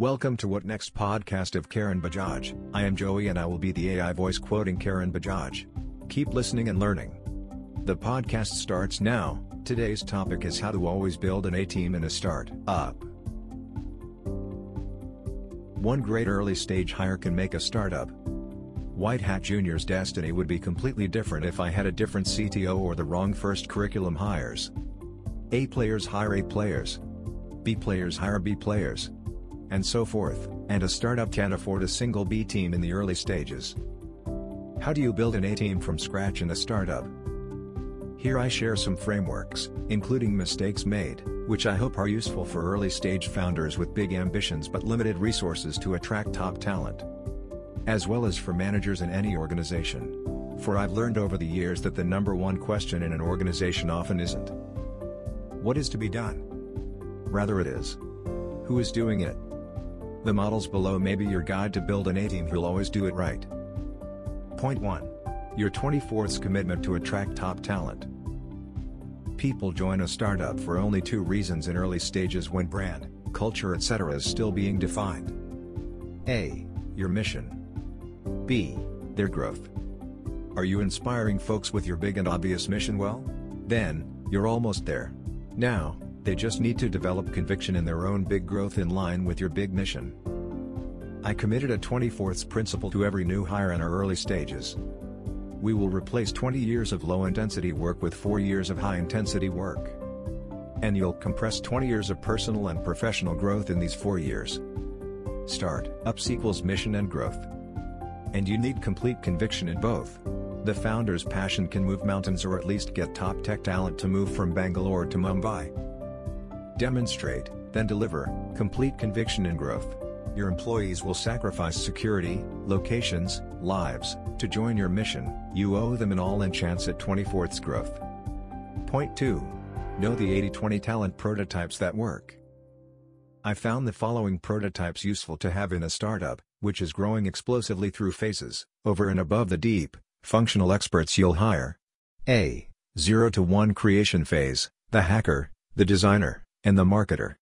Welcome to What Next podcast of Karen Bajaj. I am Joey and I will be the AI voice quoting Karen Bajaj. Keep listening and learning. The podcast starts now. Today's topic is how to always build an A team in a startup. One great early stage hire can make a startup. White Hat Junior's destiny would be completely different if I had a different CTO or the wrong first curriculum hires. A players hire A players. B players hire B players. And so forth, and a startup can't afford a single B team in the early stages. How do you build an A team from scratch in a startup? Here I share some frameworks, including mistakes made, which I hope are useful for early stage founders with big ambitions but limited resources to attract top talent, as well as for managers in any organization. For I've learned over the years that the number one question in an organization often isn't, what is to be done? Rather it is, who is doing it? The models below may be your guide to build an A team who'll always do it right. Point 1. Your 24th's commitment to attract top talent. People join a startup for only two reasons in early stages when brand, culture, etc. is still being defined. A. Your mission. B. Their growth. Are you inspiring folks with your big and obvious mission? Well, then, you're almost there. Now, they just need to develop conviction in their own big growth in line with your big mission. I committed a 24th principle to every new hire in our early stages. We will replace 20 years of low-intensity work with 4 years of high-intensity work. And you'll compress 20 years of personal and professional growth in these 4 years. Start ups equals mission and growth. And you need complete conviction in both. The founder's passion can move mountains or at least get top tech talent to move from Bangalore to Mumbai. Demonstrate, then deliver, complete conviction and growth. Your employees will sacrifice security, locations, lives, to join your mission. You owe them an all-in chance at 24th's growth. Point 2. Know the 80-20 talent prototypes that work. I found the following prototypes useful to have in a startup, which is growing explosively through phases, over and above the deep, functional experts you'll hire. A. 0 to 1 creation phase, the hacker, the designer, and the marketer.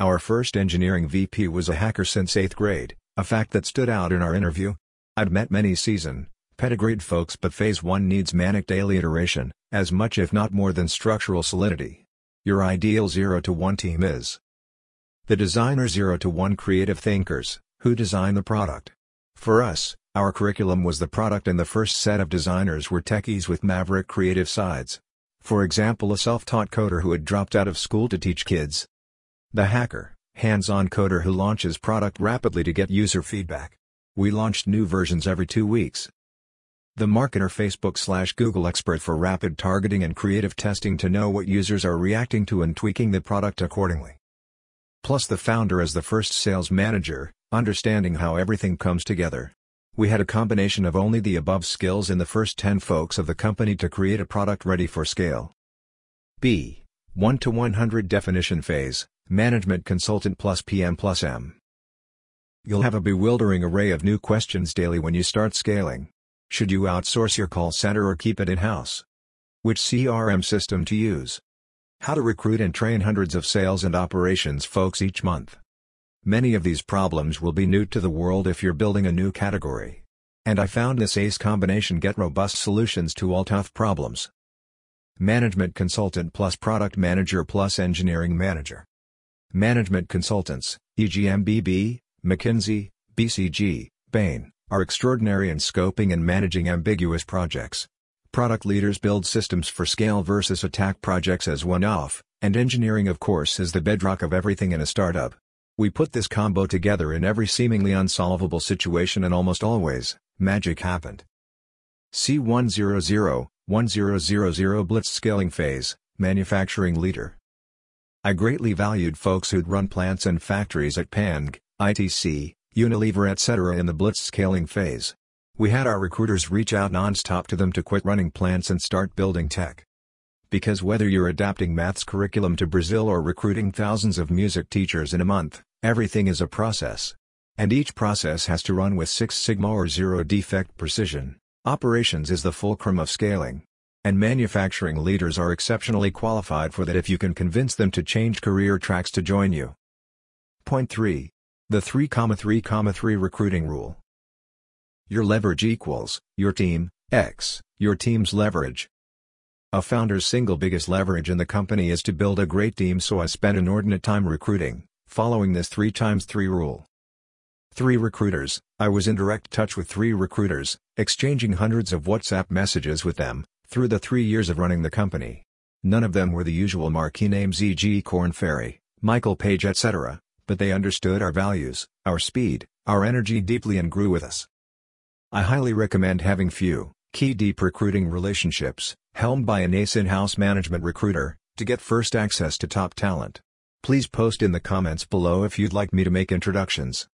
Our first engineering VP was a hacker since 8th grade, a fact that stood out in our interview. I'd met many seasoned, pedigreed folks, but phase 1 needs manic daily iteration, as much if not more than structural solidity. Your ideal 0 to 1 team is the designer 0 to 1 creative thinkers, who design the product. For us, our curriculum was the product and the first set of designers were techies with maverick creative sides. For example, a self-taught coder who had dropped out of school to teach kids. The hacker, hands-on coder who launches product rapidly to get user feedback. We launched new versions every 2 weeks. The marketer, Facebook/Google expert for rapid targeting and creative testing to know what users are reacting to and tweaking the product accordingly. Plus the founder as the first sales manager, understanding how everything comes together. We had a combination of only the above skills in the first 10 folks of the company to create a product ready for scale. B. 1 to 100 definition phase, management consultant plus PM plus M. You'll have a bewildering array of new questions daily when you start scaling. Should you outsource your call center or keep it in-house? Which CRM system to use? How to recruit and train hundreds of sales and operations folks each month. Many of these problems will be new to the world if you're building a new category. And I found this ace combination get robust solutions to all tough problems. Management consultant plus product manager plus engineering manager. Management consultants, e.g. MBB, McKinsey, BCG, Bain, are extraordinary in scoping and managing ambiguous projects. Product leaders build systems for scale versus attack projects as one-off, and engineering of course is the bedrock of everything in a startup. We put this combo together in every seemingly unsolvable situation and almost always, magic happened. C100, 1000 Blitz Scaling Phase, Manufacturing Leader. I greatly valued folks who'd run plants and factories at P&G, ITC, Unilever etc. in the Blitz Scaling Phase. We had our recruiters reach out non-stop to them to quit running plants and start building tech. Because whether you're adapting maths curriculum to Brazil or recruiting thousands of music teachers in a month, everything is a process. And each process has to run with Six Sigma or zero defect precision. Operations is the fulcrum of scaling. And manufacturing leaders are exceptionally qualified for that if you can convince them to change career tracks to join you. Point 3. The 3,3,3 recruiting rule. Your leverage equals your team x your team's leverage. A founder's single biggest leverage in the company is to build a great team, so I spent inordinate time recruiting, following this 3x3 rule. 3 recruiters. I was in direct touch with 3 recruiters, exchanging hundreds of WhatsApp messages with them, through the 3 years of running the company. None of them were the usual marquee names, e.g. Korn Ferry, Michael Page, etc., but they understood our values, our speed, our energy deeply and grew with us. I highly recommend having few, key deep recruiting relationships, helmed by an ace in-house management recruiter, to get first access to top talent. Please post in the comments below if you'd like me to make introductions.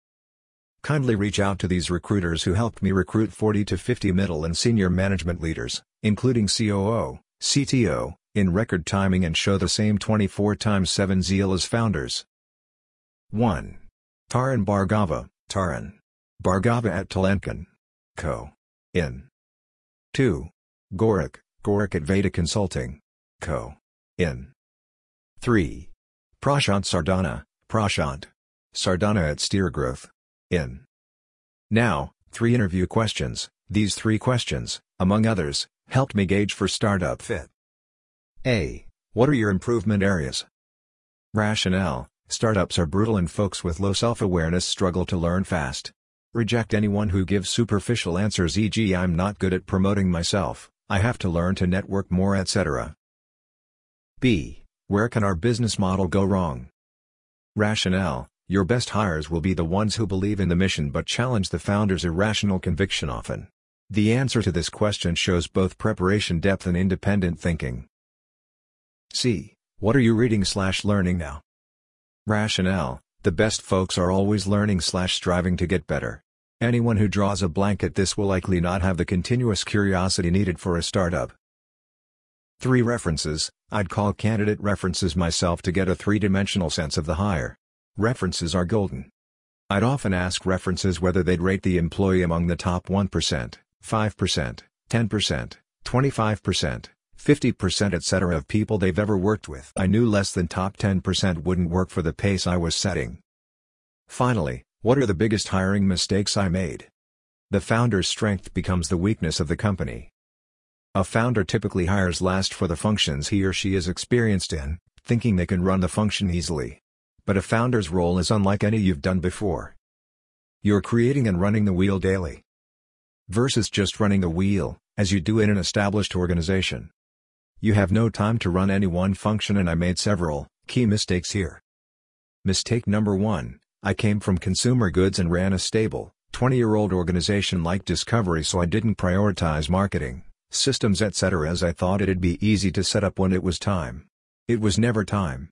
Kindly reach out to these recruiters who helped me recruit 40 to 50 middle and senior management leaders, including COO, CTO, in record timing, and show the same 24x7 zeal as founders. 1. Taran Bhargava, Taran Bhargava at Talankan Co. In. 2. Gorik, Gorik at Veda Consulting Co. In. 3. Prashant Sardana, Prashant Sardana at Steergrowth In. Now, 3 interview questions. These 3 questions, among others, helped me gauge for startup fit. A. What are your improvement areas? Rationale: startups are brutal and folks with low self-awareness struggle to learn fast. Reject anyone who gives superficial answers, e.g. I'm not good at promoting myself, I have to learn to network more, etc. B. Where can our business model go wrong? Rationale: your best hires will be the ones who believe in the mission but challenge the founder's irrational conviction often. The answer to this question shows both preparation depth and independent thinking. C. What are you reading/learning now? Rationale: the best folks are always learning/striving to get better. Anyone who draws a blank at this will likely not have the continuous curiosity needed for a startup. 3 references. I'd call candidate references myself to get a 3-dimensional sense of the hire. References are golden. I'd often ask references whether they'd rate the employee among the top 1%, 5%, 10%, 25%, 50%, etc. of people they've ever worked with. I knew less than top 10% wouldn't work for the pace I was setting. Finally, what are the biggest hiring mistakes I made? The founder's strength becomes the weakness of the company. A founder typically hires last for the functions he or she is experienced in, thinking they can run the function easily. But a founder's role is unlike any you've done before. You're creating and running the wheel daily, versus just running the wheel, as you do in an established organization. You have no time to run any one function, and I made several key mistakes here. Mistake number 1, I came from consumer goods and ran a stable, 20-year-old organization like Discovery, so I didn't prioritize marketing, systems, etc. as I thought it'd be easy to set up when it was time. It was never time.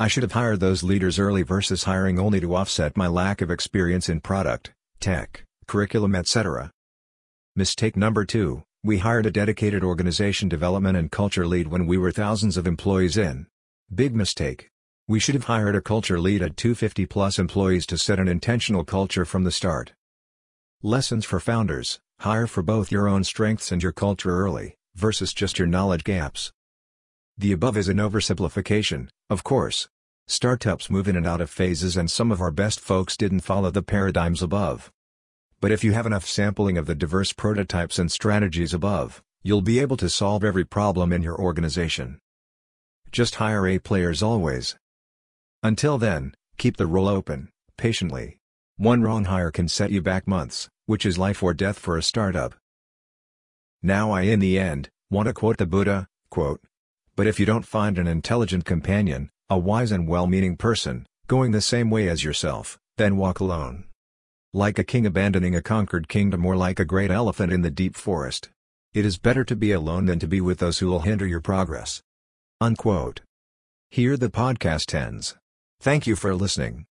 I should have hired those leaders early versus hiring only to offset my lack of experience in product, tech, curriculum, etc. Mistake number 2, we hired a dedicated organization development and culture lead when we were thousands of employees in. Big mistake. We should have hired a culture lead at 250+ employees to set an intentional culture from the start. Lessons for founders: hire for both your own strengths and your culture early, versus just your knowledge gaps. The above is an oversimplification, of course. Startups move in and out of phases, and some of our best folks didn't follow the paradigms above. But if you have enough sampling of the diverse prototypes and strategies above, you'll be able to solve every problem in your organization. Just hire A players always. Until then, keep the role open, patiently. One wrong hire can set you back months, which is life or death for a startup. Now I, in the end, want to quote the Buddha, quote, "But if you don't find an intelligent companion, a wise and well-meaning person, going the same way as yourself, then walk alone. Like a king abandoning a conquered kingdom, or like a great elephant in the deep forest. It is better to be alone than to be with those who will hinder your progress." Unquote. Here the podcast ends. Thank you for listening.